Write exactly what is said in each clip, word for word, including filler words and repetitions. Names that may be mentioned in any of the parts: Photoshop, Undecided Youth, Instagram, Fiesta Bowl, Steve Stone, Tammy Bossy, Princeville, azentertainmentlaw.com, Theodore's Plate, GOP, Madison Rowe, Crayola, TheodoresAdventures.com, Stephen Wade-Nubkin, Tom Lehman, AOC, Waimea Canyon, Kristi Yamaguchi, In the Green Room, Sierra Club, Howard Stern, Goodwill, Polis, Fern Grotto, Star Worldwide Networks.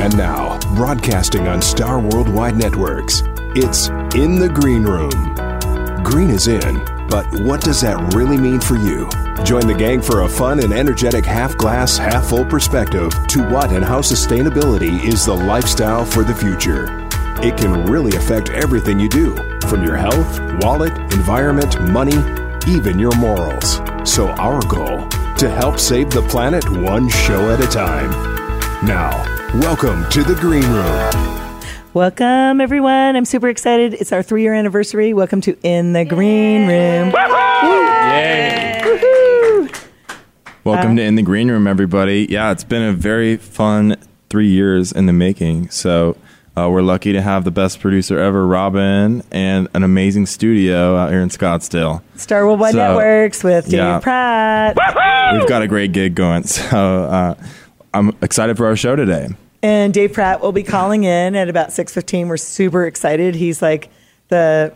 And now, broadcasting on Star Worldwide Networks, it's In the Green Room. Green is in, but what does that really mean for you? Join the gang for a fun and energetic half-glass, half-full perspective to what and how sustainability is the lifestyle for the future. It can really affect everything you do, from your health, wallet, environment, money, even your morals. So our goal, to help save the planet one show at a time. Now, welcome to The Green Room. Welcome, everyone. I'm super excited. It's our three-year anniversary. Welcome to In the Green Room. Woo-hoo! Yay! Woo-hoo! Welcome uh, to In the Green Room, everybody. Yeah, it's been a very fun three years in the making, so... Uh, we're lucky to have the best producer ever, Robin, and an amazing studio out here in Scottsdale. Star Worldwide so, Networks with Dave yeah. Pratt. Woo-hoo! We've got a great gig going, so uh, I'm excited for our show today. And Dave Pratt will be calling in at about six fifteen. We're super excited. He's like the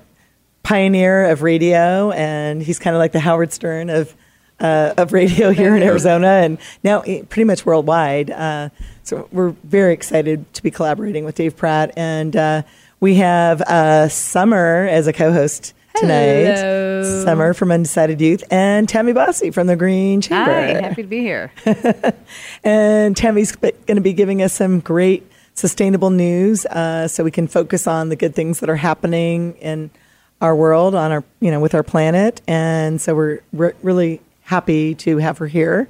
pioneer of radio, and he's kind of like the Howard Stern of uh, of radio here in Arizona, and now pretty much worldwide. Uh So we're very excited to be collaborating with Dave Pratt. And uh, we have uh, Summer as a co-host tonight. Hello. Summer from Undecided Youth and Tammy Bossy from the Green Chamber. Hi, happy to be here. And Tammy's going to be giving us some great sustainable news uh, so we can focus on the good things that are happening in our world, on our you know, with our planet. And so we're re- really happy to have her here.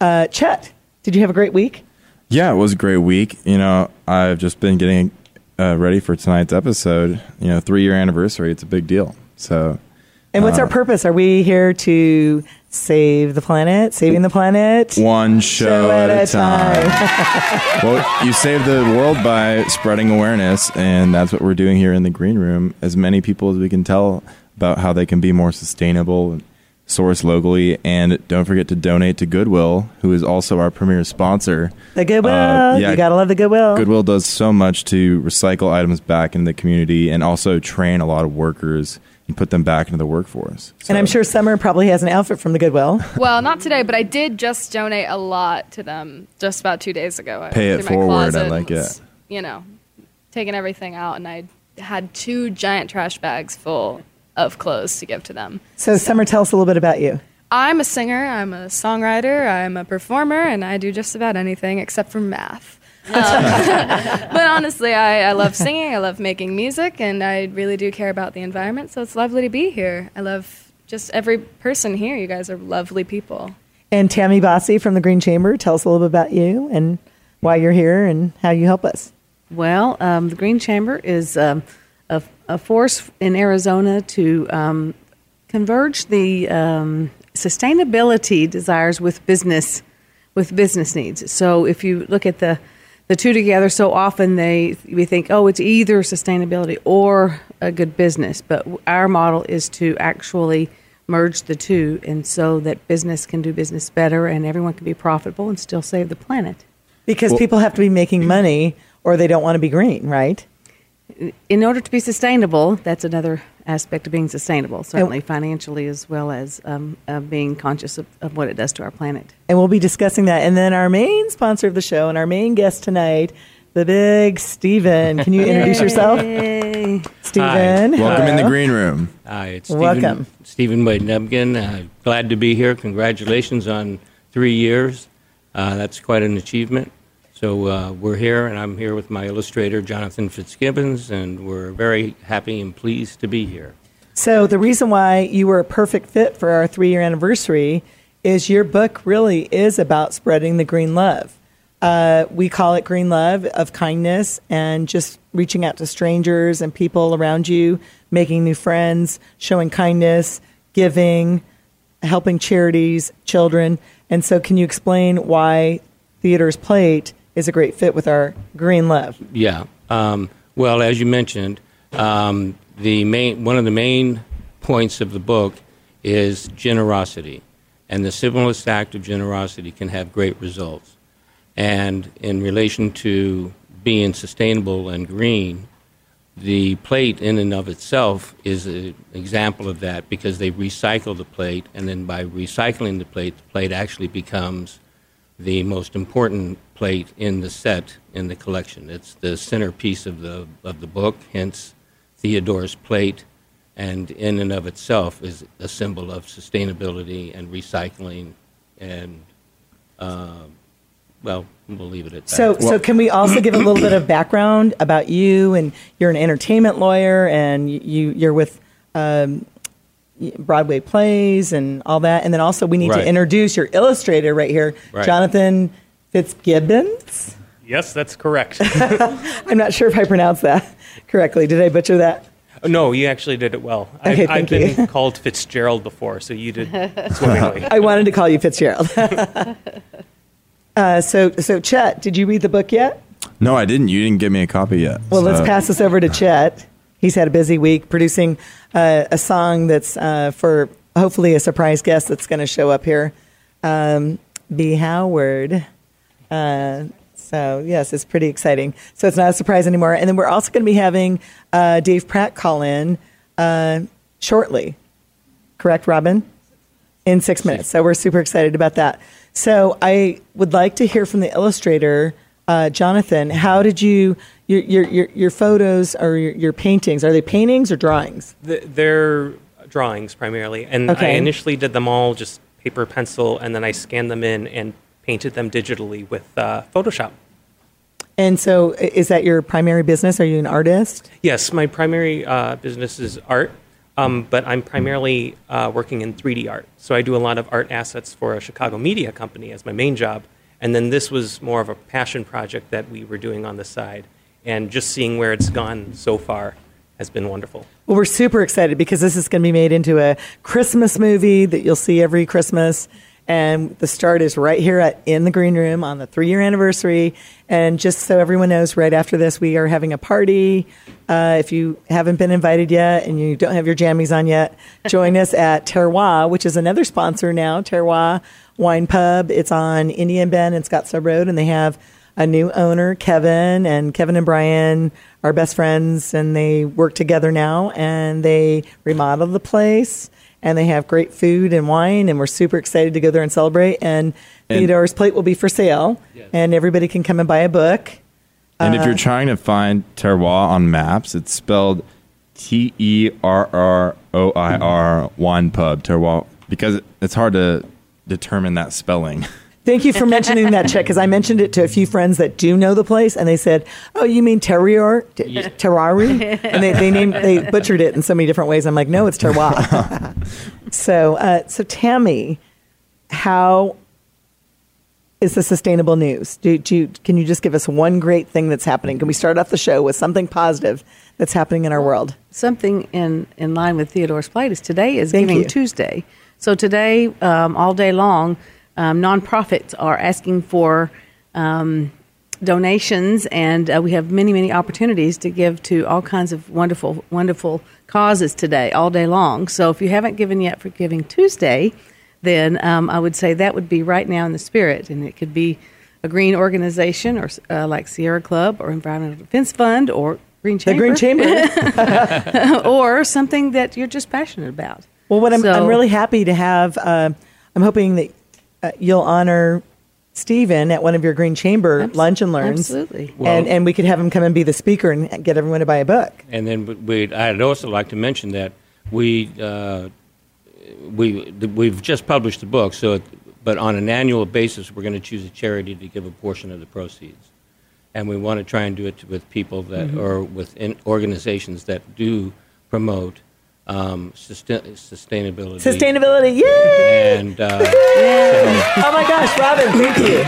Uh, Chet, did you have a great week? Yeah, it was a great week. You know, I've just been getting uh, ready for tonight's episode. You know, three-year anniversary, it's a big deal. So, And what's uh, our purpose? Are we here to save the planet? Saving the planet? One show, show at, at a time. time. Well, you save the world by spreading awareness, and that's what we're doing here in the Green Room. As many people as we can tell about how they can be more sustainable and source locally, and don't forget to donate to Goodwill, who is also our premier sponsor. The Goodwill, uh, yeah, you gotta love the Goodwill. Goodwill does so much to recycle items back in the community, and also train a lot of workers and put them back into the workforce. So. And I'm sure Summer probably has an outfit from the Goodwill. Well, not today, but I did just donate a lot to them just about two days ago. I Pay it forward, I like it. You know, taking everything out, and I had two giant trash bags full of clothes to give to them. So, Summer, tell us a little bit about you. I'm a singer, I'm a songwriter, I'm a performer, and I do just about anything except for math. Um, but honestly, I, I love singing, I love making music, and I really do care about the environment, so it's lovely to be here. I love just every person here. You guys are lovely people. And Tammy Bossy from the Green Chamber, tell us a little bit about you and why you're here and how you help us. Well, um, the Green Chamber is... Um, A, a force in Arizona to um, converge the um, sustainability desires with business with business needs. So if you look at the, the two together, so often they we think, oh, it's either sustainability or a good business. But our model is to actually merge the two, and so that business can do business better and everyone can be profitable and still save the planet. Because well, people have to be making money or they don't want to be green, right? In order to be sustainable, that's another aspect of being sustainable, certainly financially as well as um, uh, being conscious of, of what it does to our planet. And we'll be discussing that. And then our main sponsor of the show and our main guest tonight, the big Stephen. Can you introduce yourself? Stephen. Hi. Welcome in the Green Room. Hi, it's Stephen, Welcome. Stephen Wade-Nubkin. Uh, glad to be here. Congratulations on three years. Uh, that's quite an achievement. So uh, we're here, and I'm here with my illustrator, Jonathan Fitzgibbons, and we're very happy and pleased to be here. So the reason why you were a perfect fit for our three-year anniversary is your book really is about spreading the green love. Uh, we call it green love of kindness and just reaching out to strangers and people around you, making new friends, showing kindness, giving, helping charities, children. And so can you explain why Theodore's Plate is a great fit with our green love? Yeah. Um, well, as you mentioned, um, the main one of the main points of the book is generosity, and the simplest act of generosity can have great results. And in relation to being sustainable and green, the plate in and of itself is an example of that because they recycle the plate, and then by recycling the plate, the plate actually becomes the most important plate in the set in the collection. It's the centerpiece of the of the book, hence Theodore's Plate, and in and of itself is a symbol of sustainability and recycling, and uh, well, we'll leave it at that. So, well, so can we also give a little bit of background about you? And you're an entertainment lawyer, and you you're with um, Broadway plays and all that. And then also we need right. to introduce your illustrator right here, right. Jonathan Fitzgibbons. Yes, that's correct. I'm not sure if I pronounced that correctly. Did I butcher that? No, you actually did it well. Okay, I've, I've been you. called Fitzgerald before, so you did swimmingly. I wanted to call you Fitzgerald. uh, so, so Chet, did you read the book yet? No, I didn't. You didn't give me a copy yet. Well, so. Let's pass this over to Chet. He's had a busy week producing uh, a song that's uh, for hopefully a surprise guest that's going to show up here. Um, B. Howard. Uh, so, yes, it's pretty exciting. So it's not a surprise anymore. And then we're also going to be having uh, Dave Pratt call in uh, shortly. Correct, Robin? In six minutes. So we're super excited about that. So I would like to hear from the illustrator, uh, Jonathan. How did you... Your your your photos or your, your paintings, are they paintings or drawings? The, they're drawings primarily, and okay. I initially did them all just paper, pencil, and then I scanned them in and painted them digitally with uh, Photoshop. And so is that your primary business? Are you an artist? Yes, my primary uh, business is art, um, but I'm primarily uh, working in three D art. So I do a lot of art assets for a Chicago media company as my main job, and then this was more of a passion project that we were doing on the side. And just seeing where it's gone so far has been wonderful. Well, we're super excited because this is going to be made into a Christmas movie that you'll see every Christmas. And the start is right here at In the Green Room on the three-year anniversary. And just so everyone knows, right after this, we are having a party. Uh, if you haven't been invited yet and you don't have your jammies on yet, join us at Terroir, which is another sponsor now, Terroir Wine Pub. It's on Indian Bend and Scottsdale Road, and they have a new owner, Kevin, and Kevin and Brian are best friends, and they work together now, and they remodeled the place, and they have great food and wine, and we're super excited to go there and celebrate. And, and Theodore's Plate will be for sale, yes. and everybody can come and buy a book. And uh, if you're trying to find Terroir on maps, it's spelled T E R R O I R, wine pub, Terroir, because it's hard to determine that spelling. Thank you for mentioning that, Chet, because I mentioned it to a few friends that do know the place, and they said, oh, you mean Terrier, t- yeah. Terrari? And they they, named, they butchered it in so many different ways. I'm like, no, it's Terroir. so, uh, so Tammy, how is the sustainable news? Do, do you, can you just give us one great thing that's happening? Can we start off the show with something positive that's happening in our world? Something in, in line with Theodore's Plate is today is Thank Giving you. Tuesday. So today, um, all day long, Um, nonprofits are asking for um, donations, and uh, we have many, many opportunities to give to all kinds of wonderful, wonderful causes today, all day long. So if you haven't given yet for Giving Tuesday, then um, I would say that would be right now in the spirit, and it could be a green organization or uh, like Sierra Club or Environmental Defense Fund or Green Chamber. The Green Chamber. Or something that you're just passionate about. Well, what I'm, so, I'm really happy to have, uh, I'm hoping that Uh, you'll honor Stephen at one of your Green Chamber Absol- lunch and learns. Absolutely. Well, and, and we could have him come and be the speaker and get everyone to buy a book. And then we'd, I'd also like to mention that we, uh, we, we've just published the book, so it, but on an annual basis we're going to choose a charity to give a portion of the proceeds. And we want to try and do it with people that mm-hmm. or with in organizations that do promote Um, sustain- sustainability. Sustainability, yay! And, uh, yay! So, oh my gosh, Robin, thank you.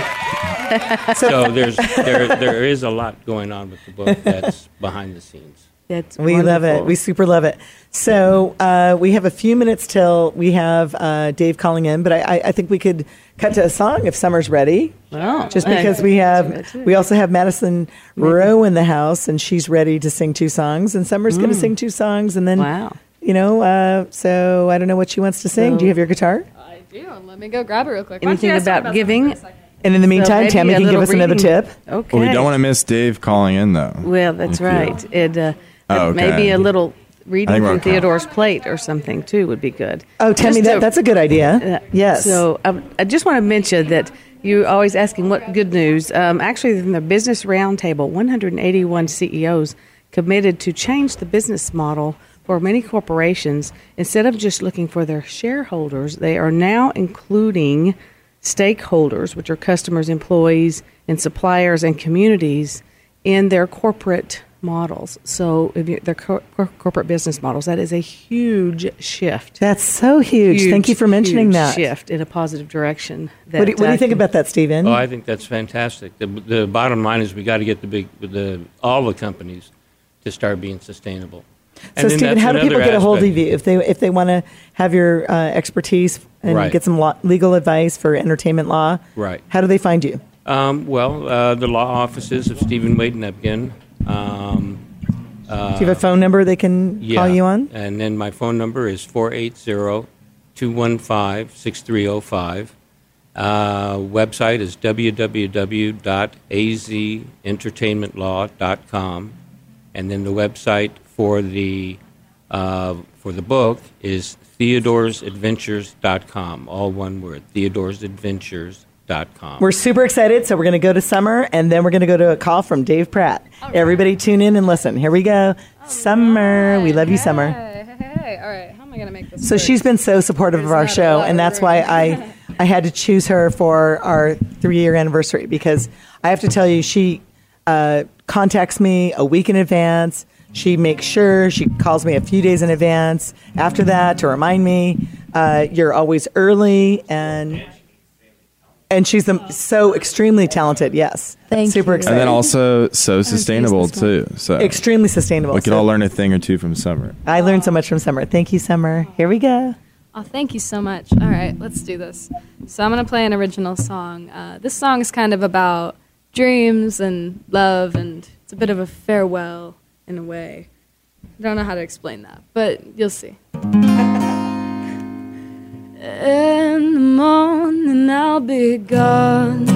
So there's there there is a lot going on with the book that's behind the scenes. That's we wonderful. Love it. We super love it. So uh, we have a few minutes till we have uh, Dave calling in, but I, I, I think we could cut to a song if Summer's ready. Wow. Just because we have we also have Madison Rowe in the house, and she's ready to sing two songs, and Summer's mm. going to sing two songs, and then. Wow. You know, uh, so I don't know what she wants to sing. So, do you have your guitar? I do. Let me go grab it real quick. Anything about, about giving? And in the meantime, so Tammy can give us reading. Another tip. Okay. Well, we don't want to miss Dave calling in, though. Well, that's right. It, uh, oh, okay. Maybe a little reading from Theodore's Plate or something, too, would be good. Oh, Tammy, that, that's a good idea. Uh, yes. So I, I just want to mention that You're always asking what good news. Um, actually, in the Business Roundtable, one hundred eighty-one C E Os committed to change the business model for many corporations. Instead of just looking for their shareholders, they are now including stakeholders, which are customers, employees, and suppliers and communities, in their corporate models. So if you, their cor- corporate business models. That is a huge shift. That's so huge. huge Thank you for mentioning huge that. Shift in a positive direction. That, what do, what do you think can, about that, Stephen? Oh, I think that's fantastic. The, the bottom line is we got to get the big, the all the companies to start being sustainable. And so, Stephen, how do people get a hold of you if they if they want to have your uh, expertise and right. get some law, legal advice for entertainment law? Right. How do they find you? Um, well, uh, the law offices of Stephen Wade-Nubkin. Um, uh, do you have a phone number they can yeah, call you on? And then my phone number is four eight zero, two one five, six three zero five. Uh, website is w w w dot a z entertainment law dot com. And then the website for the uh, for the book is Theodore's Adventures dot com, all one word, Theodore's Adventures dot com. We're super excited, so we're going to go to summer, and then we're going to go to a call from Dave Pratt. Right. Everybody tune in and listen. Here we go. All summer. Right. We love you, hey. Summer. Hey, hey, hey. All right. How am I going to make this So work? She's been so supportive There's of our show, and that's why I, I had to choose her for our three-year anniversary, because I have to tell you, she uh, contacts me a week in advance. She makes sure she calls me a few days in advance after that to remind me. Uh, you're always early, and and she's the, so extremely talented. Yes, thank super you. Excited. And then also so sustainable too. So extremely sustainable. We could so. all learn a thing or two from Summer. I learned so much from Summer. Thank you, Summer. Here we go. Oh, thank you so much. All right, let's do this. So I'm gonna play an original song. Uh, this song is kind of about dreams and love, and it's a bit of a farewell. In a way. I don't know how to explain that, but you'll see. In the morning I'll be gone.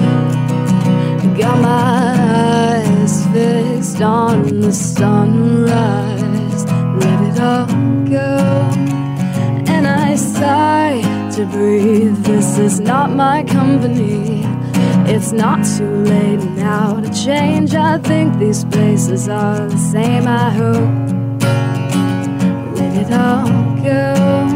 Got my eyes fixed on the sunrise. Let it all go. And I sigh to breathe. This is not my company. It's not too late now to change. I think these places are the same, I hope. Let it all go.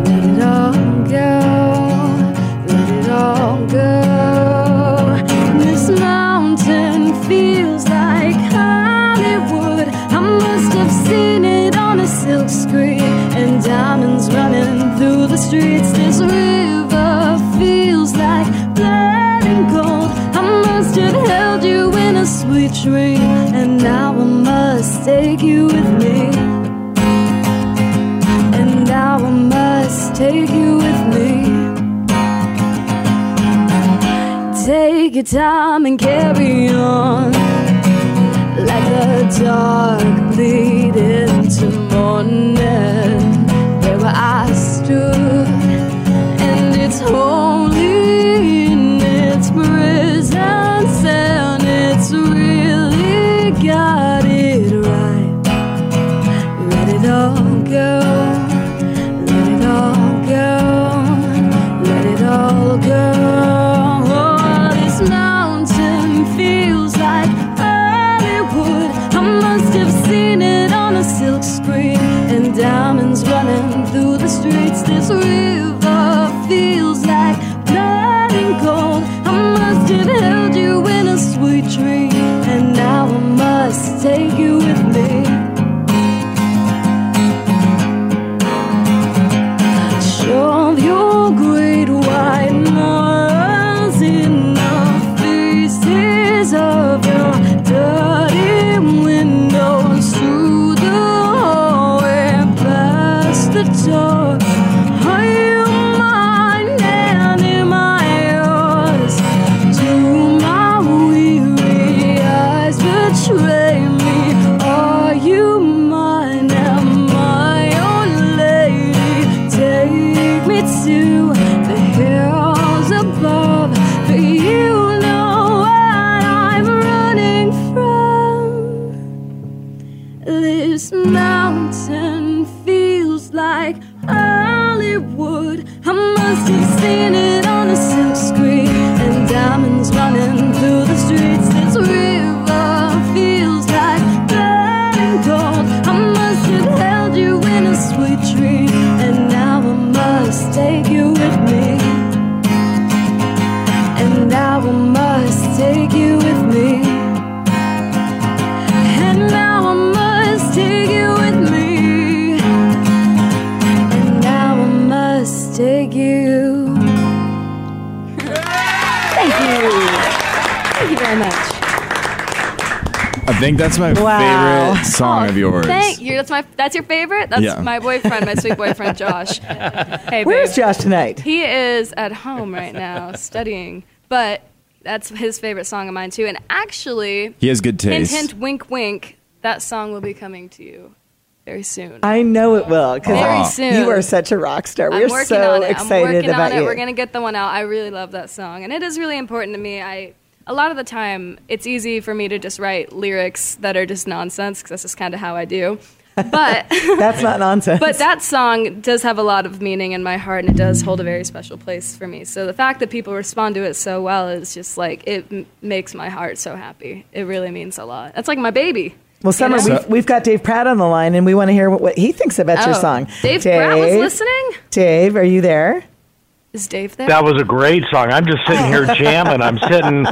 Let it all go. Let it all go. This mountain feels like Hollywood. I must have seen it on a silk screen, and diamonds running through the streets. This river feels like blood. Cold. I must have held you in a sweet dream, and now I must take you with me. And now I must take you with me. Take your time and carry on, like the dark bleed into morning. There where I stood, and it's holy. Presence and it's really got it right. Let it all go, let it all go, let it all go. Oh, this mountain feels like Hollywood. I must have seen it on a silk screen, and diamonds running through the streets. This river feels like blood and gold. It held you in a sweet dream, and now I must take you with me. Show your great white moors in the faces of your dirty windows, through the hallway, past the door. Hollywood, I must have seen it on a silk screen. And I think that's my wow. favorite song oh, of yours. Thank you. That's my. That's your favorite? That's yeah. my boyfriend, my sweet boyfriend, Josh. Hey, where is Josh tonight? He is at home right now studying, but that's his favorite song of mine, too. And actually... He has good taste. Hint, hint, wink, wink. That song will be coming to you very soon. I know it will. Very soon. You are such a rock star. We're so excited about you. We're going to get the one out. I really love that song. And it is really important to me. I... A lot of the time, it's easy for me to just write lyrics that are just nonsense, because that's just kind of how I do. But that's not nonsense. But that song does have a lot of meaning in my heart, and it does hold a very special place for me. So the fact that people respond to it so well is just like, it m- makes my heart so happy. It really means a lot. That's like my baby. Well, Summer, you know? we've, we've got Dave Pratt on the line, and we want to hear what, what he thinks about oh, your song. Dave, Dave Pratt was listening? Dave, are you there? Is Dave there? That was a great song. I'm just sitting here jamming. I'm sitting...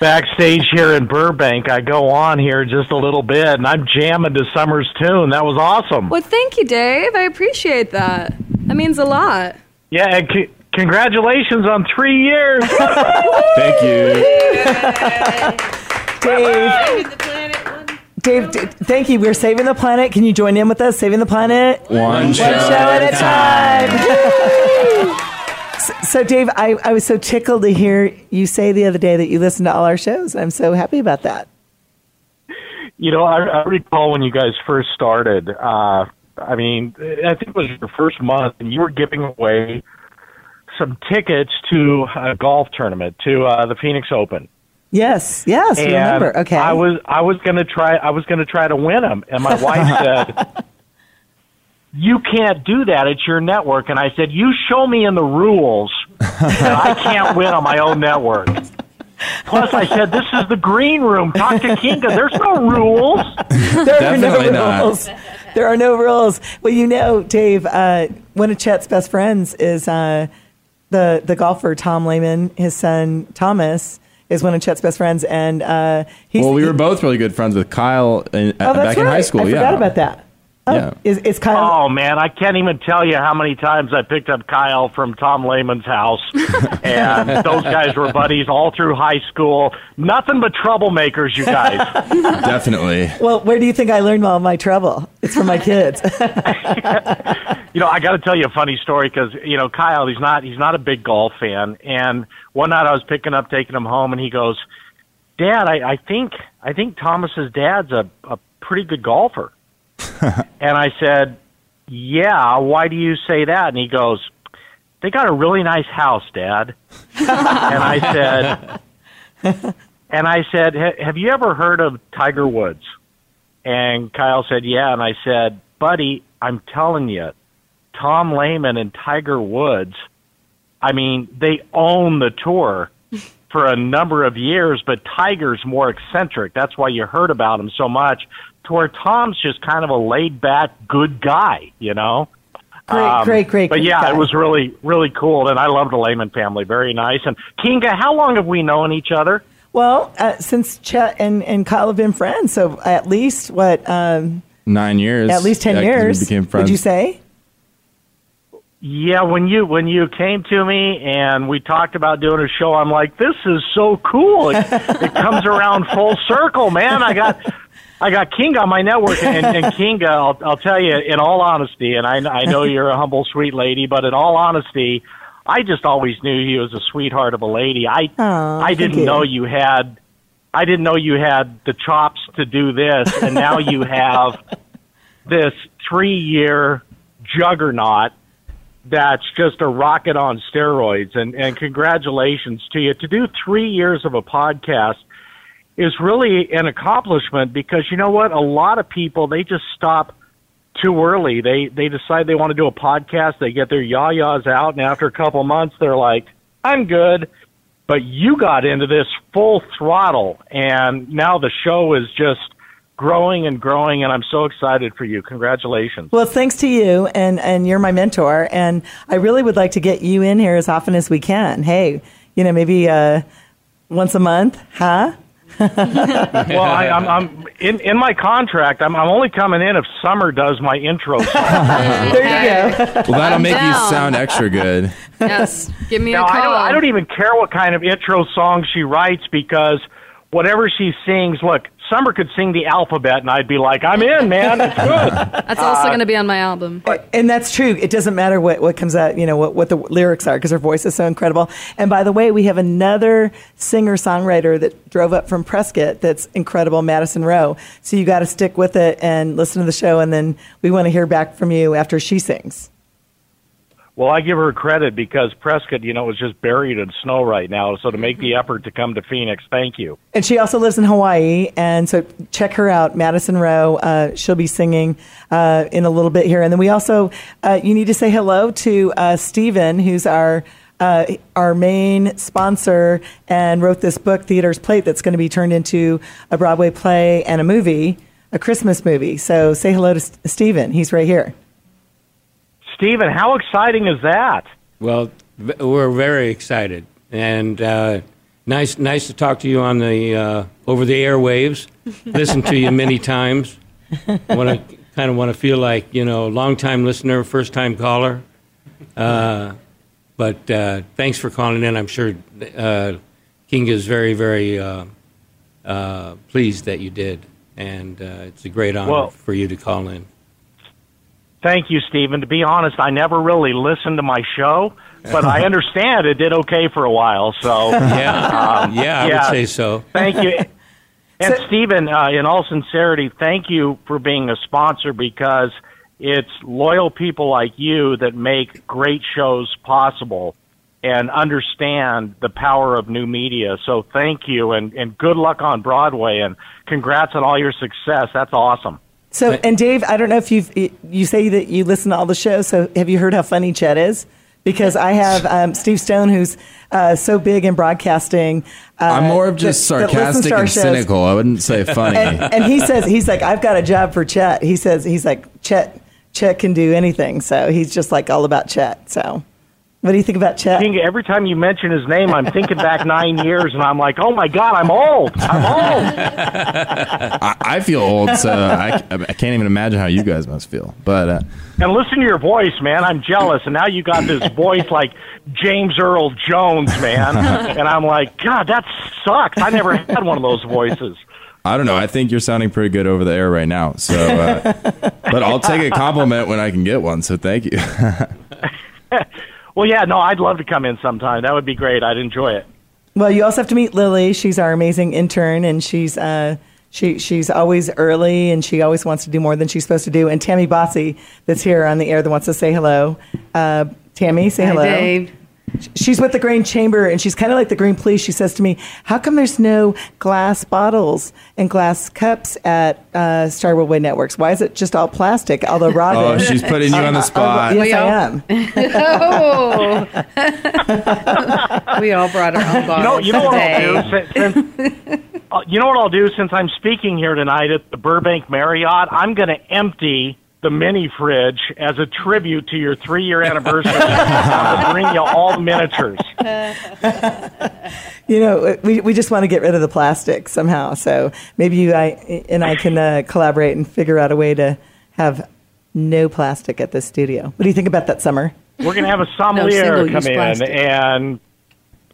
backstage here in Burbank. I go on here just a little bit, and I'm jamming to Summer's tune. That was awesome. Well, thank you, Dave. I appreciate that. That means a lot. Yeah, and c- congratulations on three years. Thank you. Dave. Dave, d- thank you. We're saving the planet. Can you join in with us? Saving the planet? One, One show, show at a time. time. So, Dave, I, I was so tickled to hear you say the other day that you listen to all our shows. I'm so happy about that. You know, I, I recall when you guys first started, uh, I mean, I think it was your first month, and you were giving away some tickets to a golf tournament, to uh, the Phoenix Open. Yes, yes, and remember. Okay. I was I was going to try I was going to try to win them, and my wife said, you can't do that. It's your network. And I said, you show me in the rules that I can't win on my own network. Plus, I said, this is the green room. Talk to Kinga. There's no rules. There Definitely are no not. rules. There are no rules. Well, you know, Dave, uh, one of Chet's best friends is uh, the, the golfer, Tom Lehman. His son, Thomas, is one of Chet's best friends. And uh, he's, Well, we were both really good friends with Kyle in, oh, uh, back right. in high school. I yeah. forgot about that. Oh, yeah. is, is Kyle... oh, man, I can't even tell you how many times I picked up Kyle from Tom Lehman's house. And those guys were buddies all through high school. Nothing but troublemakers, you guys. Definitely. Well, where do you think I learned all my trouble? It's from my kids. You know, I got to tell you a funny story because, you know, Kyle, he's not he's not a big golf fan. And one night I was picking up, taking him home, and he goes, Dad, I, I think I think Thomas's dad's a, a pretty good golfer. And I said, yeah, why do you say that? And he goes, they got a really nice house, Dad. and I said, and I said, have you ever heard of Tiger Woods? And Kyle said, yeah. And I said, buddy, I'm telling you, Tom Lehman and Tiger Woods, I mean, they own the tour for a number of years, but Tiger's more eccentric. That's why you heard about him so much. To where Tom's just kind of a laid-back, good guy, you know? Great, um, great, great. But, yeah, guy. It was really, really cool, and I love the Lehman family. Very nice. And, Kinga, how long have we known each other? Well, uh, since Chet and, and Kyle have been friends, so at least, what? Um, Nine years. At least ten yeah, years, we became friends. Would you say? Yeah, when you when you came to me and we talked about doing a show, I'm like, this is so cool. It, it comes around full circle, man. I got... I got Kinga on my network, and, and Kinga, I'll, I'll tell you, in all honesty, and I, I know you're a humble, sweet lady, but in all honesty, I just always knew he was a sweetheart of a lady. I Aww, I didn't you. know you had, I didn't know you had the chops to do this, and now you have this three-year juggernaut that's just a rocket on steroids. And, and congratulations to you to do three years of a podcast. Is really an accomplishment because, you know what, a lot of people, they just stop too early. They they decide they want to do a podcast, they get their yayas out, and after a couple of months, they're like, I'm good. But you got into this full throttle, and now the show is just growing and growing, and I'm so excited for you. Congratulations. Well, thanks to you, and, and you're my mentor, and I really would like to get you in here as often as we can. Hey, you know, maybe uh, once a month, huh? Well, I, I'm, I'm in, in my contract. I'm, I'm only coming in if Summer does my intro. There you go. Well, that'll I'm make down. you sound extra good. Yes, give me now, a call. I don't, I don't even care what kind of intro song she writes because whatever she sings, look, Summer could sing the alphabet, and I'd be like, I'm in, man. It's good. That's also uh, going to be on my album. And that's true. It doesn't matter what, what comes out, you know, what, what the lyrics are, because her voice is so incredible. And by the way, we have another singer-songwriter that drove up from Prescott that's incredible, Madison Rowe. So you got to stick with it and listen to the show, and then we want to hear back from you after she sings. Well, I give her credit because Prescott, you know, is just buried in snow right now. So to make the effort to come to Phoenix, thank you. And she also lives in Hawaii. And so check her out, Madison Rowe. Uh, she'll be singing uh, in a little bit here. And then we also, uh, you need to say hello to uh, Stephen, who's our uh, our main sponsor and wrote this book, Theater's Plate, that's going to be turned into a Broadway play and a movie, a Christmas movie. So say hello to St- Stephen. He's right here. Stephen, how exciting is that? Well, we're very excited, and uh, nice, nice to talk to you on the uh, over the airwaves. Listen to you many times. Want to kind of want to feel like, you know, long time listener, first time caller. Uh, but uh, thanks for calling in. I'm sure uh, King is very, very uh, uh, pleased that you did, and uh, it's a great honor well, for you to call in. Thank you, Stephen. To be honest, I never really listened to my show, but I understand it did okay for a while. So yeah, um, yeah, I yeah. would say so. Thank you. And so, Stephen, uh, in all sincerity, thank you for being a sponsor because it's loyal people like you that make great shows possible and understand the power of new media. So thank you, and, and good luck on Broadway, and congrats on all your success. That's awesome. So, and Dave, I don't know if you've, you say that you listen to all the shows, so have you heard how funny Chet is? Because I have um, Steve Stone, who's uh, so big in broadcasting. Uh, I'm more of just that, sarcastic that and shows. Cynical. I wouldn't say funny. And, and he says, he's like, I've got a job for Chet. He says, he's like, Chet, Chet can do anything. So he's just like all about Chet, so. What do you think about Chet? King, every time you mention his name, I'm thinking back nine years, and I'm like, oh, my God, I'm old. I'm old. I, I feel old, so I, I can't even imagine how you guys must feel. But uh, and listen to your voice, man. I'm jealous, and now you got this voice like James Earl Jones, man. And I'm like, God, that sucks. I never had one of those voices. I don't know. I think you're sounding pretty good over the air right now. So, uh, but I'll take a compliment when I can get one, so thank you. Well, yeah, no, I'd love to come in sometime. That would be great. I'd enjoy it. Well, you also have to meet Lily. She's our amazing intern, and she's uh, she she's always early, and she always wants to do more than she's supposed to do. And Tammy Bossy, that's here on the air, that wants to say hello. Uh, Tammy, say hello. Hi, Dave. She's with the Green Chamber, and she's kind of like the Green Police. She says to me, how come there's no glass bottles and glass cups at uh, Star Worldwide Networks? Why is it just all plastic? Although Robin... Oh, she's putting you on the spot. Oh, yes, I am. We all brought our own bottles. You know, you know what I'll do? Since, since, uh, you know what I'll do? Since I'm speaking here tonight at the Burbank Marriott, I'm going to empty... the mini fridge as a tribute to your three-year anniversary. I'll bring you all the miniatures. You know, we we just want to get rid of the plastic somehow. So maybe you I, and I can uh, collaborate and figure out a way to have no plastic at this studio. What do you think about that, Summer? We're going to have a sommelier no, come in plastic. And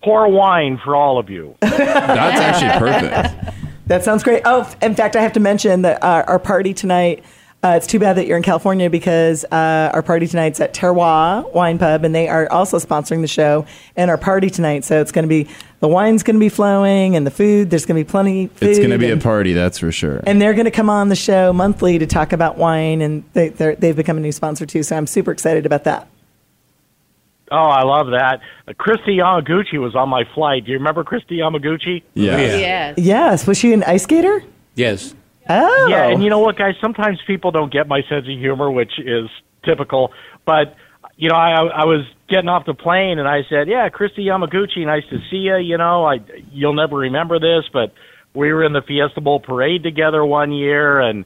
pour wine for all of you. That's actually perfect. That sounds great. Oh, in fact, I have to mention that our, our party tonight... Uh, it's too bad that you're in California because uh, our party tonight's at Terroir Wine Pub, and they are also sponsoring the show and our party tonight. So it's going to be, the wine's going to be flowing and the food, there's going to be plenty of food. It's going to be and, a party, that's for sure. And they're going to come on the show monthly to talk about wine, and they, they've become a new sponsor too, so I'm super excited about that. Oh, I love that. Uh, Kristi Yamaguchi was on my flight. Do you remember Kristi Yamaguchi? Yeah. yeah. Yes. Yes. Was she an ice skater? Yes. Oh. Yeah, and you know what, guys, sometimes people don't get my sense of humor, which is typical, but, you know, I I was getting off the plane, and I said, yeah, Kristi Yamaguchi, nice to see you, you know, I, you'll never remember this, but we were in the Fiesta Bowl parade together one year, and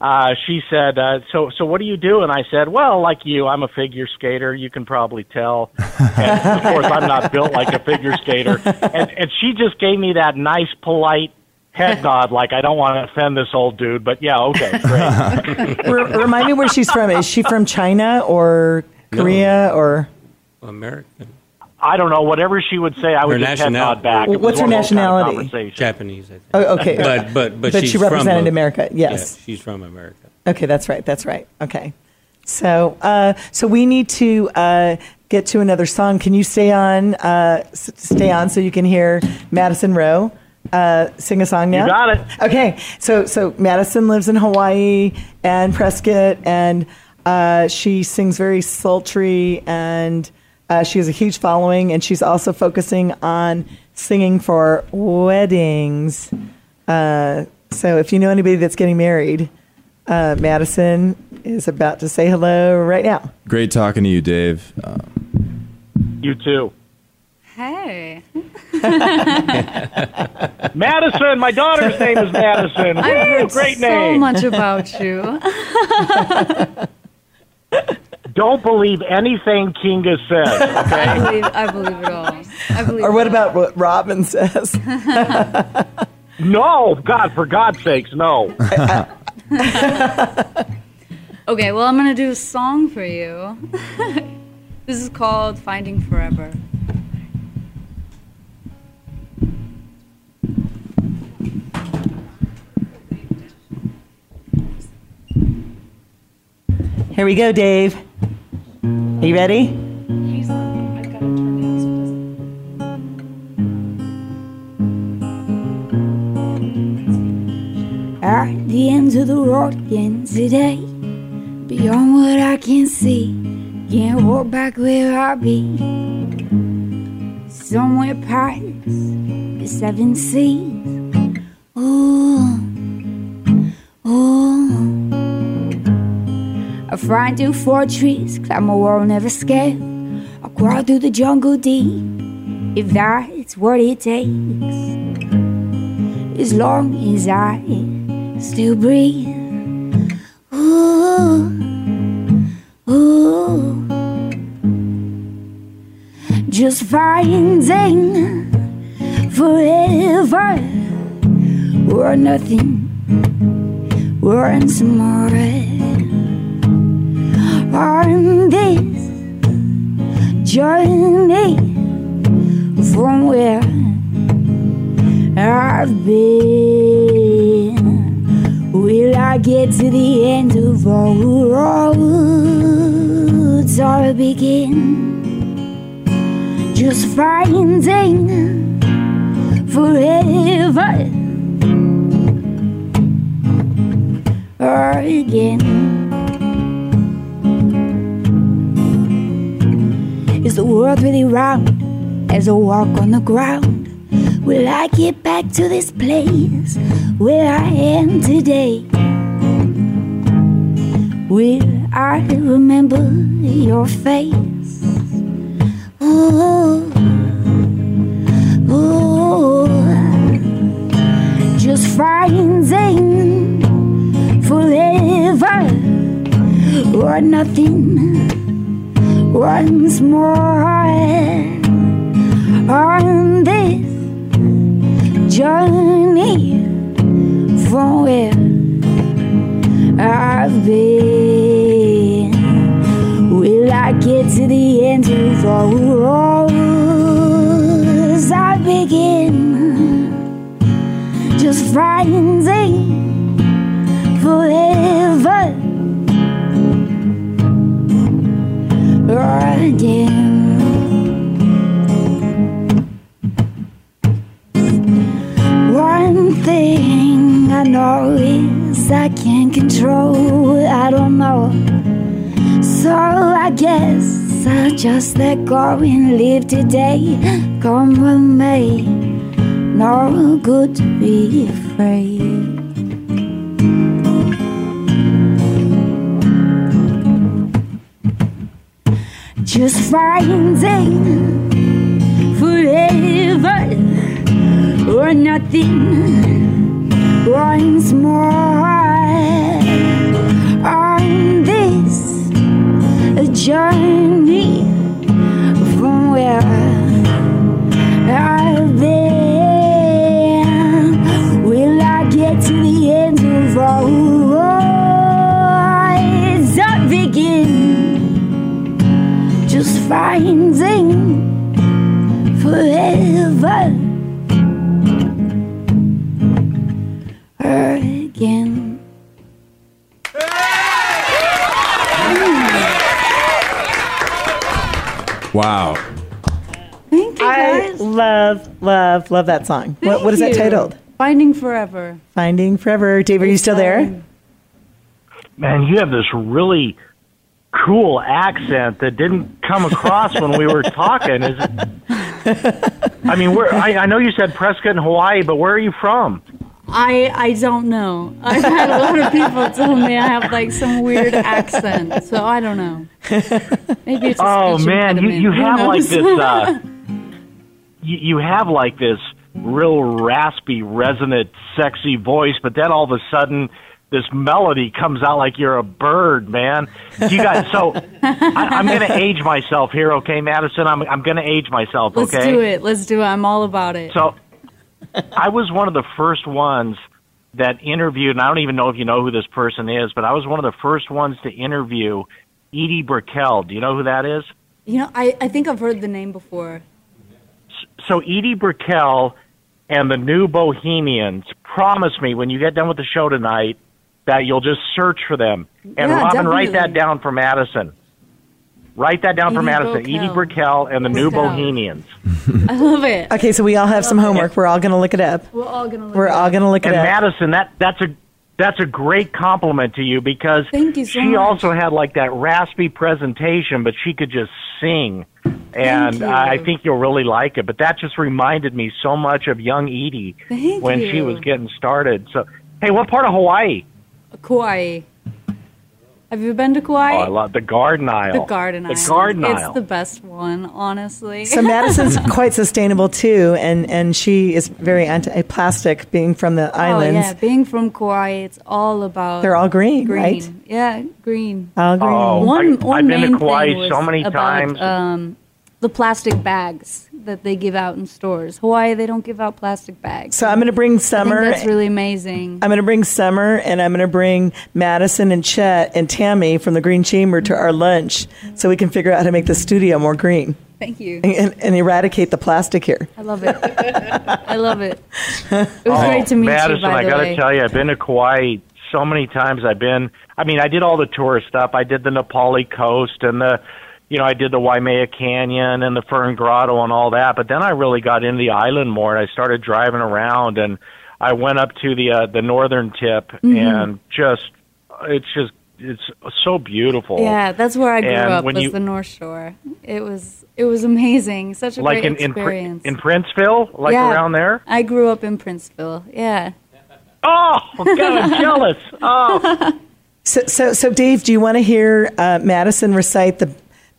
uh, she said, uh, so so what do you do? And I said, well, like you, I'm a figure skater, you can probably tell, and of course, I'm not built like a figure skater, and, and she just gave me that nice, polite head nod, like, I don't want to offend this old dude, but yeah, okay, great. Remind me where she's from. Is she from China or Korea no. or? American. I don't know. Whatever she would say, I would her just head nod back. Well, what's her nationality? Kind of Japanese, I think. Oh, okay. but but, but, but she's she represented from America, yes. Yeah, she's from America. Okay, that's right. That's right. Okay. So uh, so we need to uh, get to another song. Can you stay on, uh, stay on so you can hear Madison Rowe uh, sing a song now? You got it. Okay. So, so Madison lives in Hawaii and Prescott, and uh, she sings very sultry, and uh, she has a huge following, and she's also focusing on singing for weddings. Uh, so if you know anybody that's getting married, uh, Madison is about to say hello right now. Great talking to you, Dave. Uh, you too. Hey. Madison, my daughter's name is Madison. I heard Great so name. much about you. Don't believe anything Kinga says, okay? I believe, I believe it all. I believe or what about all. what Robin says? No, God, for God's sakes, no. Okay, well, I'm going to do a song for you. This is called Finding Forever. Here we go, Dave. Are you ready? He's, I've got to turn it so it doesn't. At the end of the road again today, beyond what I can see, can't walk back where I be. Somewhere past the seven seas. Ooh, ooh. I fly through four trees, climb a wall, never scared. I crawl through the jungle deep, if that's what it takes. As long as I still breathe. Ooh, ooh. Just finding forever. We're nothing, we're in some more. On this journey from where I've been, will I get to the end of all roads or begin? Just finding forever again. Is the world really round as I walk on the ground? Will I get back to this place where I am today? Will I remember your face? Ooh, ooh. Just finding forever or nothing once more on this journey from where I've been. Will I get to the end of all roads I begin? Just finding forever again. One thing I know is I can't control, I don't know. So I guess I'll just let go and live today. Come with me, no good to be afraid. Just finding forever or nothing once more on this journey from where I've been. Will I get to the end of all roads I begin? Just finding forever again. Wow. Thank you, guys. I love, love, love that song. What, what is that titled? Finding Forever. Finding Forever. Dave, are you still there? Man, you have this really cool accent that didn't come across when we were talking. Is it, I mean, where, I, I know you said Prescott in Hawaii, but where are you from? I, I don't know. I've had a lot of people tell me I have like some weird accent, so I don't know. Maybe it's a oh man, you, you have like this. Uh, you, you have like this real raspy, resonant, sexy voice, but then all of a sudden, this melody comes out like you're a bird, man. You guys, so I, I'm going to age myself here, okay, Madison? I'm I'm going to age myself, okay? Let's do it. Let's do it. I'm all about it. So I was one of the first ones that interviewed, and I don't even know if you know who this person is, but I was one of the first ones to interview Edie Brickell. Do you know who that is? You know, I, I think I've heard the name before. So Edie Brickell and the New Bohemians, promise me when you get done with the show tonight, that you'll just search for them. And yeah, Robin, definitely. Write that down for Madison. Write that down Edie for Madison. Brickell. Edie Brickell and the New Bohemians. I love it. Okay, so we all have some homework. It. We're all going to look it up. We're all going to look We're it up. We're all going to look and it up. And Madison, that, that's a that's a great compliment to you because Thank you so she much. also had like that raspy presentation, but she could just sing. And I think you'll really like it. But that just reminded me so much of young Edie Thank when you. she was getting started. So, hey, what part of Hawaii? Kauai. Have you been to Kauai? Oh, I love the Garden Isle. The Garden Isle. The Garden Isle. It's the best one, honestly. So Madison's quite sustainable, too, and, and she is very anti-plastic, being from the islands. Oh, yeah, being from Kauai, it's all about... They're all green, green. right? Yeah, green. All green. Oh, one, I, one I've main been to Kauai so many about, times. Um, the plastic bags that they give out in stores. Hawaii, they don't give out plastic bags. So I'm going to bring Summer. I think that's really amazing. I'm going to bring Summer, and I'm going to bring Madison and Chet and Tammy from the Green Chamber to our lunch so we can figure out how to make the studio more green. Thank you. And, and eradicate the plastic here. I love it. I love it. It was oh, great to meet Madison, you, by I the gotta way. Madison, I got to tell you, I've been to Kauai so many times. I've been, I mean, I did all the tourist stuff. I did the Nepali Coast and the, you know, I did the Waimea Canyon and the Fern Grotto and all that, but then I really got into the island more, and I started driving around, and I went up to the uh, the northern tip, mm-hmm. and just it's just it's so beautiful. Yeah, that's where I grew and up. Was you, the North Shore? It was it was amazing. Such a like great in, experience in, in Princeville, like yeah, around there. I grew up in Princeville. Yeah. Oh, God, I'm jealous. Oh. So, so, so, Dave, do you want to hear uh, Madison recite the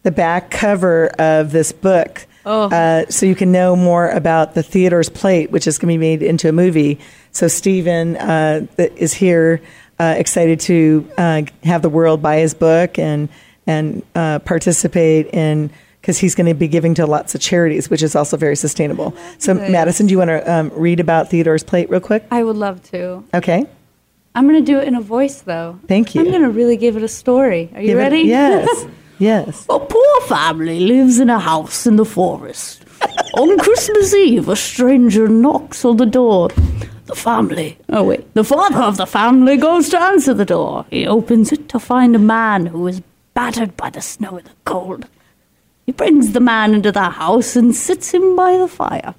the back cover of this book, oh. uh, so you can know more about the Theodore's Plate, which is going to be made into a movie. So Stephen uh, is here, uh, excited to uh, have the world buy his book and and uh, participate in, because he's going to be giving to lots of charities, which is also very sustainable. So nice. Madison, do you want to um, read about Theodore's Plate real quick? I would love to. Okay. I'm going to do it in a voice, though. Thank you. I'm going to really give it a story. Are you give ready? It, yes. Yes. A poor family lives in a house in the forest. On Christmas Eve, a stranger knocks on the door. The family, oh wait, the father of the family goes to answer the door. He opens it to find a man who is battered by the snow and the cold. He brings the man into the house and sits him by the fire.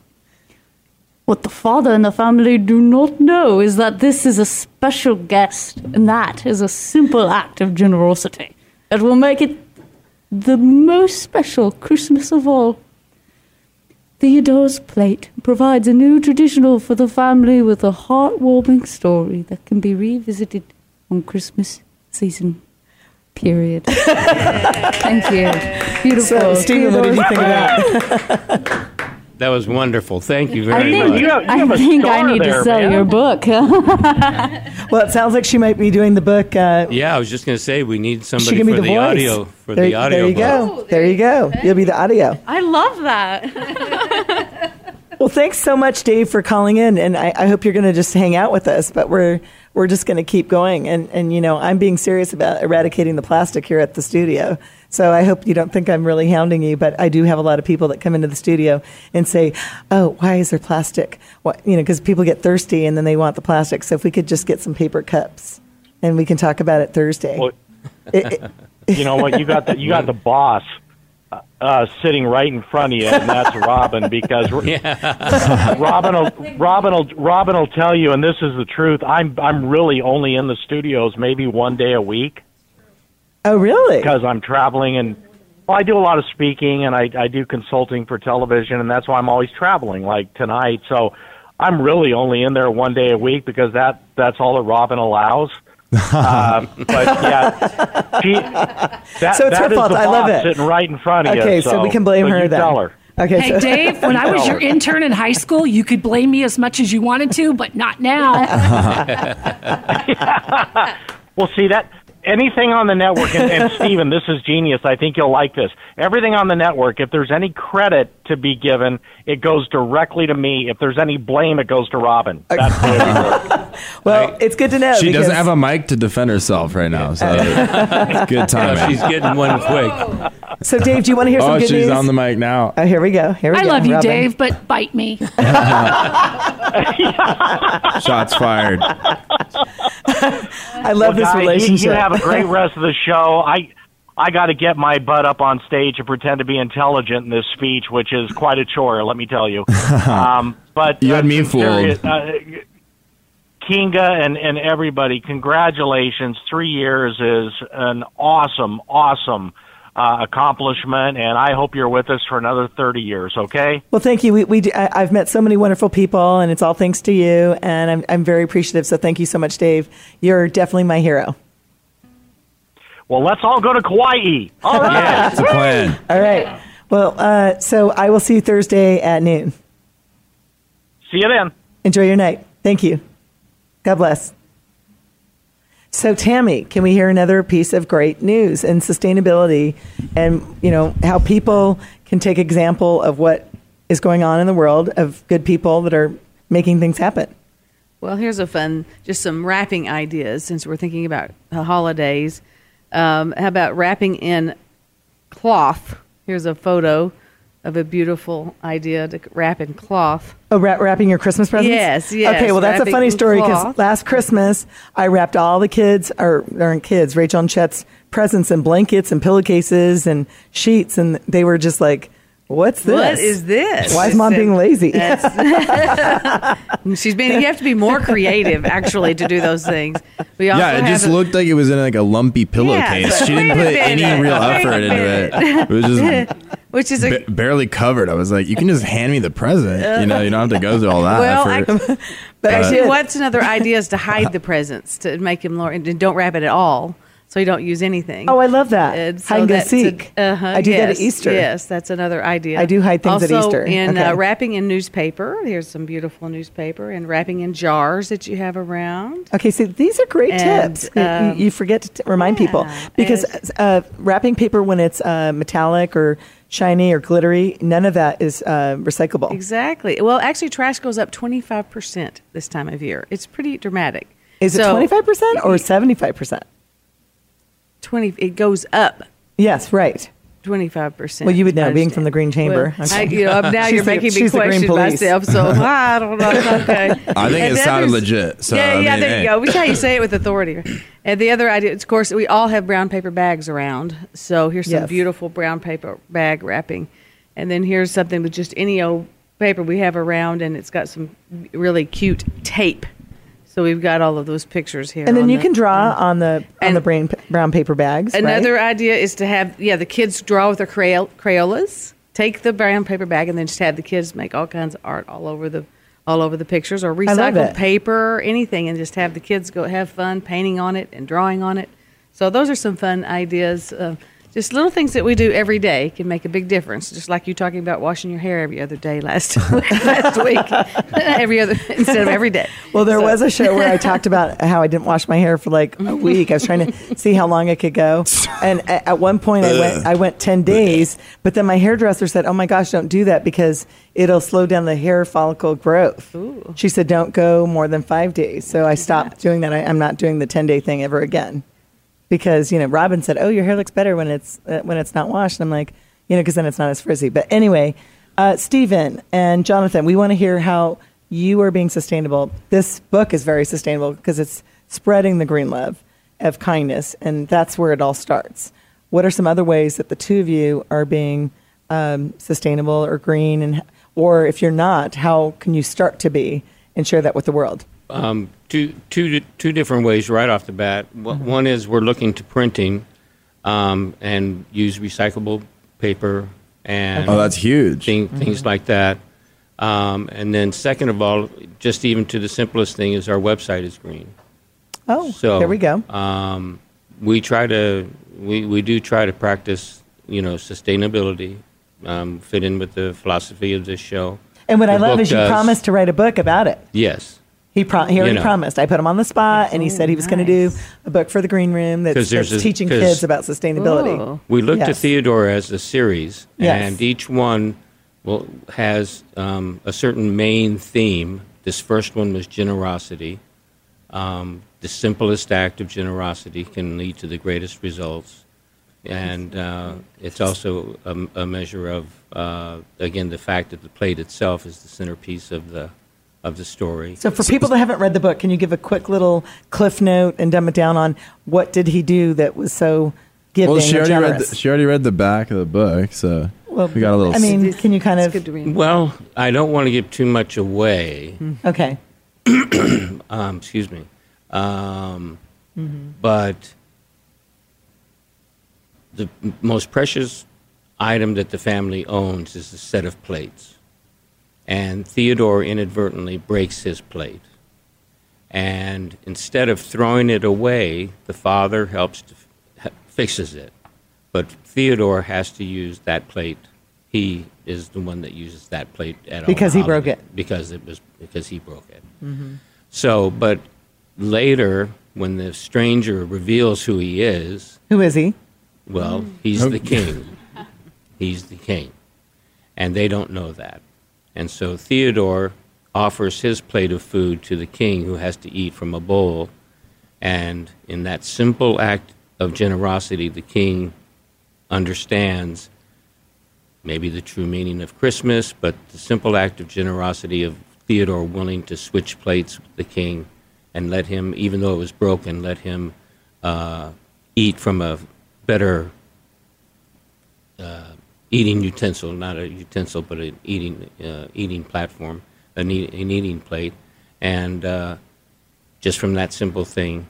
What the father and the family do not know is that this is a special guest, and that is a simple act of generosity that will make it the most special Christmas of all. Theodore's Plate provides a new traditional for the family with a heartwarming story that can be revisited on Christmas season. Period. Thank you. Beautiful. So, Stephen, what did you think of that? That was wonderful. Thank you very I think, much. You have, you have I think I need there, to sell man. your book. Well, it sounds like she might be doing the book. Uh, yeah, I was just going to say we need somebody for the, the audio for there, the audio. There you book. go. Oh, there you go. You'll be the audio. I love that. Well, thanks so much, Dave, for calling in, and I, I hope you're going to just hang out with us. But we're we're just going to keep going. And, and, you know, I'm being serious about eradicating the plastic here at the studio. So I hope you don't think I'm really hounding you, but I do have a lot of people that come into the studio and say, oh, why is there plastic? What, you know, because people get thirsty and then they want the plastic. So if we could just get some paper cups and we can talk about it Thursday. Well, it, it, you know what? You got the, you got the boss. Uh, sitting right in front of you, and that's Robin, because yeah. Robin will, Robin will, Robin will tell you, and this is the truth, I'm I'm really only in the studios maybe one day a week. Oh, really? Because I'm traveling, and well, I do a lot of speaking, and I, I do consulting for television, and that's why I'm always traveling, like tonight. So I'm really only in there one day a week because that, that's all that Robin allows. uh, but yeah, she, that, so it's that her fault. I love it. Sitting right in front of okay, you. Okay, so, so we can blame so her. You then. Tell her. Okay, hey so. Dave, when I was your intern in high school, you could blame me as much as you wanted to, but not now. yeah. Well, see that anything on the network, and, and Stephen, this is genius. I think you'll like this. Everything on the network, if there's any credit to be given, it goes directly to me. If there's any blame, it goes to Robin. That's the way it works. Well, I, it's good to know. She because... doesn't have a mic to defend herself right now, so good timing. No, she's getting one quick. So, Dave, do you want to hear some oh, good news? Oh, she's on the mic now. Oh, here we go. Here we I go. I love you, Robin. Dave, but bite me. Shots fired. I love well, this guys, relationship. You, you have a great rest of the show. I... I got to get my butt up on stage and pretend to be intelligent in this speech, which is quite a chore, let me tell you. Um, but you had me fooled. Uh, Kinga and, and everybody, congratulations. Three years is an awesome, awesome uh, accomplishment, and I hope you're with us for another thirty years, okay? Well, thank you. We, we do, I, I've met so many wonderful people, and it's all thanks to you, and I'm, I'm very appreciative, so thank you so much, Dave. You're definitely my hero. Well, let's all go to Kauai. All right. Yeah, that's a plan. All right. Well, uh, so I will see you Thursday at noon. See you then. Enjoy your night. Thank you. God bless. So, Tammy, can we hear another piece of great news in sustainability and, you know, how people can take example of what is going on in the world of good people that are making things happen? Well, here's a fun, just some wrapping ideas since we're thinking about the holidays. Um, how about wrapping in cloth? Here's a photo of a beautiful idea to wrap in cloth. Oh, wrap, wrapping your Christmas presents? Yes, yes. Okay, well, that's a funny story because last Christmas, I wrapped all the kids, or aren't kids, Rachel and Chet's presents in blankets and pillowcases and sheets, and they were just like, what's this? What is this? Why is mom being lazy? She's being. You have to be more creative, actually, to do those things. We also yeah, it just a, looked like it was in like a lumpy pillowcase. Yeah, she didn't put minute, any real effort into it. It was just which is a, ba- barely covered. I was like, you can just hand me the present. Uh, you know, you don't have to go through all that well, effort. I, but actually, uh, what's another idea is to hide the presents to make them lower and don't wrap it at all. So you don't use anything. Oh, I love that. So hide and seek. A, uh-huh, I do yes, that at Easter. Yes, that's another idea. I do hide things also at Easter. Also, in okay. uh, wrapping in newspaper. Here's some beautiful newspaper. And wrapping in jars that you have around. Okay, so these are great and, tips. Um, you, you forget to t- remind yeah, people. Because uh, wrapping paper when it's uh, metallic or shiny or glittery, none of that is uh, recyclable. Exactly. Well, actually, trash goes up twenty-five percent this time of year. It's pretty dramatic. Is so, it twenty-five percent or seventy-five percent? Twenty. It goes up. Yes, right. Twenty-five percent. Well, you would know, being from the Green Chamber. Well, okay. I, you know, now you're the, making me question myself, so I don't know. Okay. I think and it sounded legit. So, yeah, yeah. I mean, there hey. you go. We can't say it with authority. And the other idea, of course, we all have brown paper bags around. So here's some yes. beautiful brown paper bag wrapping, and then here's something with just any old paper we have around, and it's got some really cute tape. So we've got all of those pictures here. And then you the, can draw um, on the on the brown, brown paper bags. Another right? idea is to have, yeah, the kids draw with their Crayola, Crayolas, take the brown paper bag, and then just have the kids make all kinds of art all over the all over the pictures or recycled paper or anything and just have the kids go have fun painting on it and drawing on it. So those are some fun ideas. Uh, just little things that we do every day can make a big difference. Just like you talking about washing your hair every other day last last week, every other instead of every day. Well, there so. was a show where I talked about how I didn't wash my hair for like a week. I was trying to see how long it could go, and at one point I went I went ten days. But then my hairdresser said, "Oh my gosh, don't do that because it'll slow down the hair follicle growth." Ooh. She said, "Don't go more than five days." So I stopped doing that. I, I'm not doing the ten day thing ever again. Because, you know, Robin said, oh, your hair looks better when it's uh, when it's not washed. And I'm like, you know, because then it's not as frizzy. But anyway, uh, Stephen and Jonathan, we want to hear how you are being sustainable. This book is very sustainable because it's spreading the green love of kindness. And that's where it all starts. What are some other ways that the two of you are being um, sustainable or green? And or if you're not, how can you start to be and share that with the world? Um, two, two, two different ways right off the bat. One is we're looking to printing um, and use recyclable paper and oh, that's huge. Thing, mm-hmm. Things like that. Um, and then second of all, just even to the simplest thing is our website is green. Oh, so, there we go. Um, we try to we, we do try to practice you know sustainability, um, fit in with the philosophy of this show. And what I love is you promised to write a book about it. Yes. He, pro- he already you know. promised. I put him on the spot, and he said he was nice. going to do a book for the Green Room that's, that's a, teaching kids about sustainability. Ooh. We looked yes. to Theodore as a series, yes. and each one will, has um, a certain main theme. This first one was generosity. Um, the simplest act of generosity can lead to the greatest results. And uh, it's also a, a measure of, uh, again, the fact that the plate itself is the centerpiece of the of the story. So for people that haven't read the book, can you give a quick little cliff note and dumb it down on what did he do that was so giving well, she and generous? Already read the, she already read the back of the book, so well, we got a little... I mean, can you kind of... Well, I don't want to give too much away. Mm. Okay. um, excuse me. Um, mm-hmm. But the most precious item that the family owns is a set of plates. And Theodore inadvertently breaks his plate. And instead of throwing it away, the father helps to f- fixes it. But Theodore has to use that plate. He is the one that uses that plate at all. Because he broke it. Because it was because he broke it. Mm-hmm. So, but later, when the stranger reveals who he is... Who is he? Well, he's the king. He's the king. And they don't know that. And so Theodore offers his plate of food to the king who has to eat from a bowl. And in that simple act of generosity, the king understands maybe the true meaning of Christmas, but the simple act of generosity of Theodore willing to switch plates with the king and let him, even though it was broken, let him uh, eat from a better uh eating utensil, not a utensil, but an eating uh, eating platform, an, eat, an eating plate. And uh, just from that simple thing,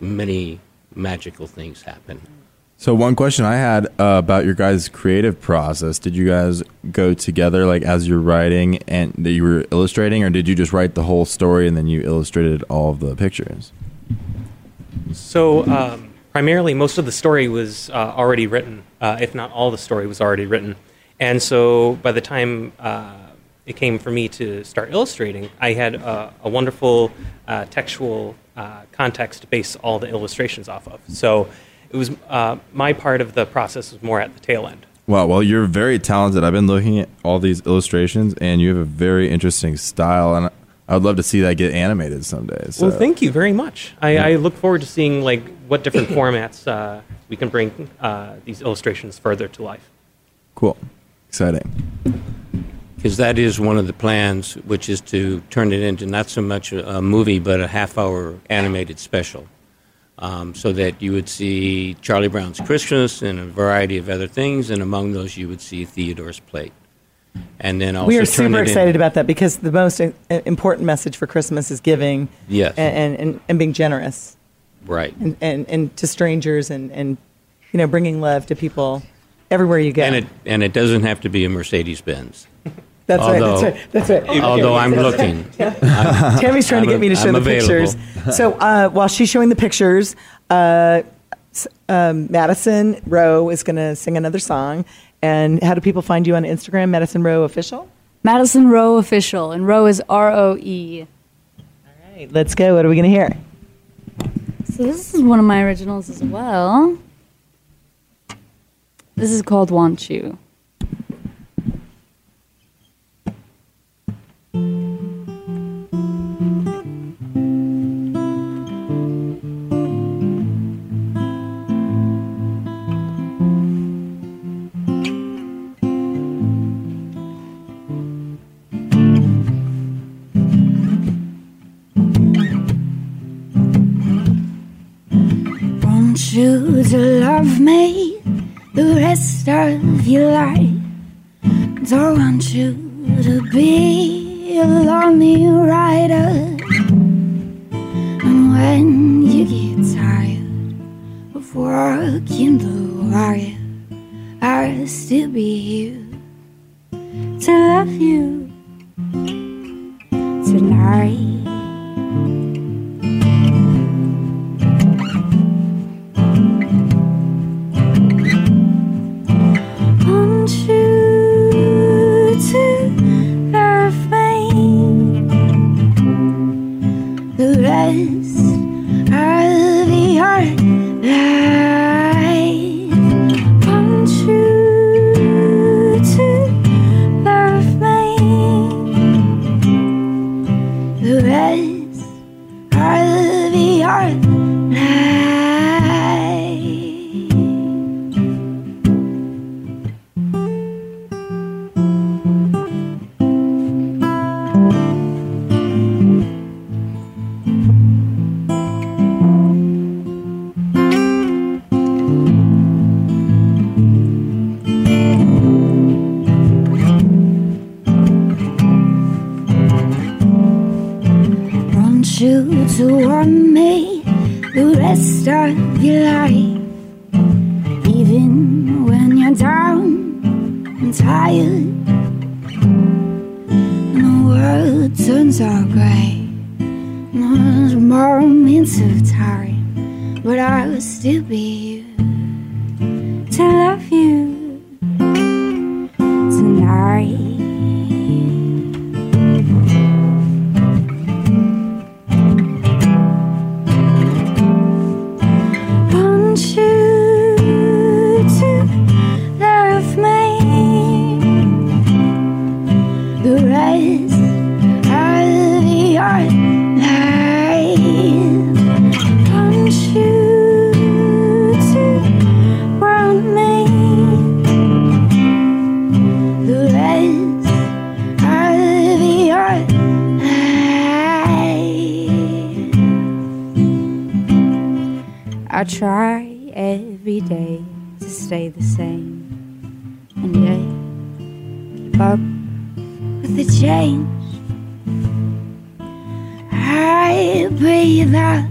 many magical things happen. So one question I had uh, about your guys' creative process, did you guys go together like as you're writing and that you were illustrating, or did you just write the whole story and then you illustrated all of the pictures? So... Um, Primarily, most of the story was uh, already written, uh, if not all the story was already written. And so by the time uh, it came for me to start illustrating, I had uh, a wonderful uh, textual uh, context to base all the illustrations off of. So it was uh, my part of the process was more at the tail end. Wow, well, you're very talented. I've been looking at all these illustrations, and you have a very interesting style, and I would love to see that get animated someday. So. Well, thank you very much. I, yeah. I look forward to seeing like what different formats uh, we can bring uh, these illustrations further to life. Cool. Exciting. Because that is one of the plans, which is to turn it into not so much a, a movie, but a half-hour animated special. Um, so that you would see Charlie Brown's Christmas and a variety of other things, and among those you would see Theodore's Plate. And then also we are super excited in. about that because the most in, important message for Christmas is giving, yes, and and, and being generous, right, and, and and to strangers and and you know bringing love to people everywhere you go. And it and it doesn't have to be a Mercedes Benz. That's although, right. That's right. That's right. Although I'm looking, yeah. I'm, Tammy's trying I'm to get me to show I'm the available. pictures. So uh, while she's showing the pictures, uh, um, Madison Rowe is going to sing another song. And how do people find you on Instagram? Madison Rowe Official? Madison Rowe Official. And Rowe is R O E. All right. Let's go. What are we going to hear? So this is one of my originals as well. This is called Want You. You to love me the rest of your life. Don't want you to be a lonely rider. And when you get tired of working the wire, I'll still be here to love you tonight. I try every day to stay the same, and yet keep up with the change. I breathe out,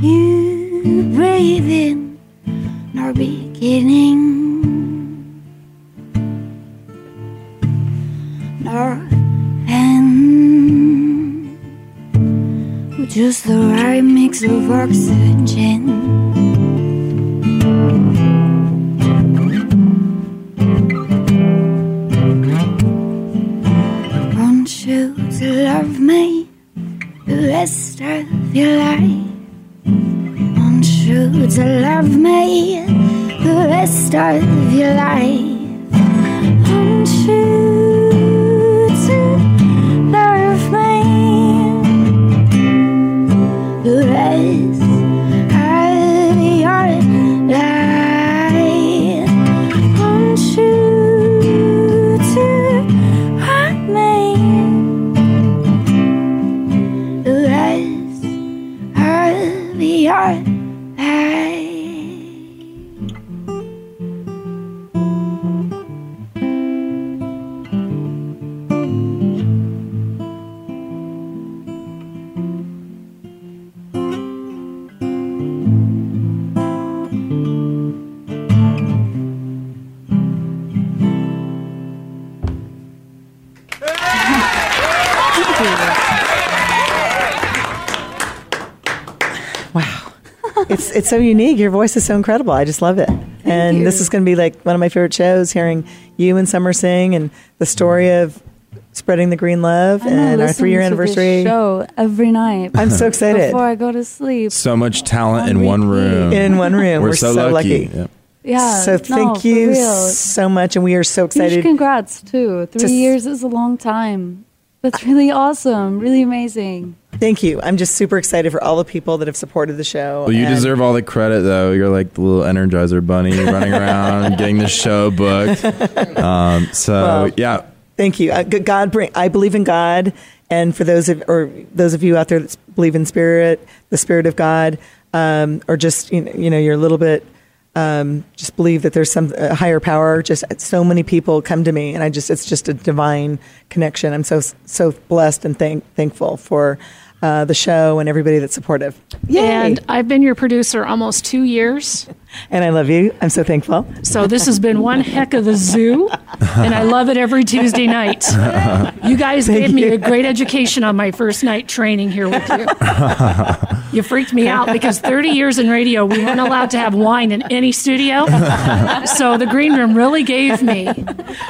you breathe in, nor beginning, nor end. Just the right mix of oxygen. Want you to love me the rest of your life. Want you to love me the rest of your life. Want you to love me the rest of your life. Want you to hurt me the rest of your it's it's so unique. Your voice is so incredible. I just love it. Thank and you. This is going to be like one of my favorite shows, hearing you and Summer sing and the story of spreading the green love and our three-year anniversary. Show every night. I'm so excited. Before I go to sleep. So much talent in one room. In one room. We're, We're so, so lucky. lucky. Yep. Yeah. So thank no, you so much, and we are so excited. Huge congrats too. Three to years is a long time. That's really awesome. Really amazing. Thank you. I'm just super excited for all the people that have supported the show. Well, you deserve all the credit, though. You're like the little Energizer bunny running around, getting the show booked. Um, so, well, yeah. Thank you. God bring. I believe in God, and for those of or those of you out there that believe in spirit, the spirit of God, um, or just you know, you know, you're a little bit. Um, just believe that there's some uh, higher power. Just so many people come to me, and I just it's just a divine connection. I'm so so blessed and thank, thankful for uh, the show and everybody that's supportive. Yay. And I've been your producer almost two years. And I love you. I'm so thankful. So this has been one heck of a zoo, and I love it every Tuesday night. You guys Thank gave you. me a great education on my first night training here with you. You freaked me out because thirty years in radio, we weren't allowed to have wine in any studio. So the green room really gave me.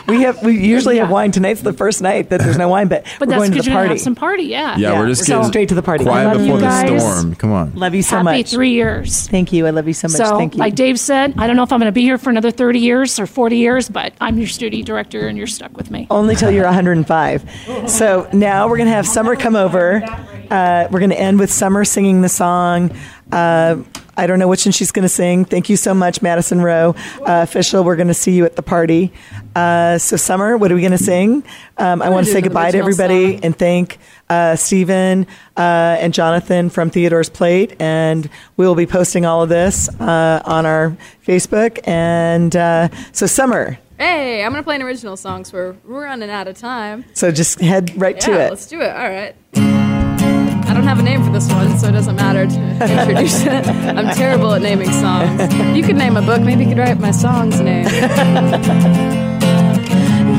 We have we usually yeah. have wine. Tonight's the first night that there's no wine, but, but we're that's going to the party. Have some party, yeah. Yeah, yeah we're just so getting straight to the party. Quiet before the storm. Come on. Love you so Happy much. Happy three years. Thank you. I love you so much. So, Thank you. I Dave said, I don't know if I'm going to be here for another thirty years or forty years, but I'm your studio director and you're stuck with me. Only till you're one hundred five. So now we're going to have Summer come over. Uh, we're going to end with Summer singing the song. Uh, I don't know which one she's going to sing. Thank you so much, Madison Rowe, uh, official. We're going to see you at the party. Uh, so Summer, what are we going to sing? Um, I want to say goodbye to everybody song. and thank uh, Stephen uh, and Jonathan from Theodore's Plate. And we will be posting all of this uh, on our Facebook. And uh, so Summer. Hey, I'm going to play an original song, so we're, we're running out of time. So just head right yeah, to it. Let's do it. All right. I don't have a name for this one, so it doesn't matter to introduce it. I'm terrible at naming songs. You could name a book. Maybe you could write my song's name.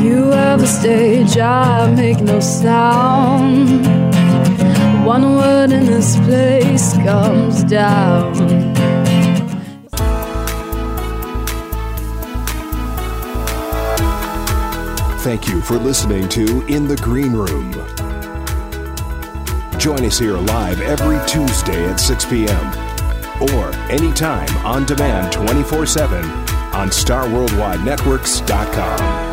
You have a stage, I make no sound. One word in this place comes down. Thank you for listening to In the Green Room. Join us here live every Tuesday at six p.m. or anytime on demand twenty-four seven on star worldwide networks dot com.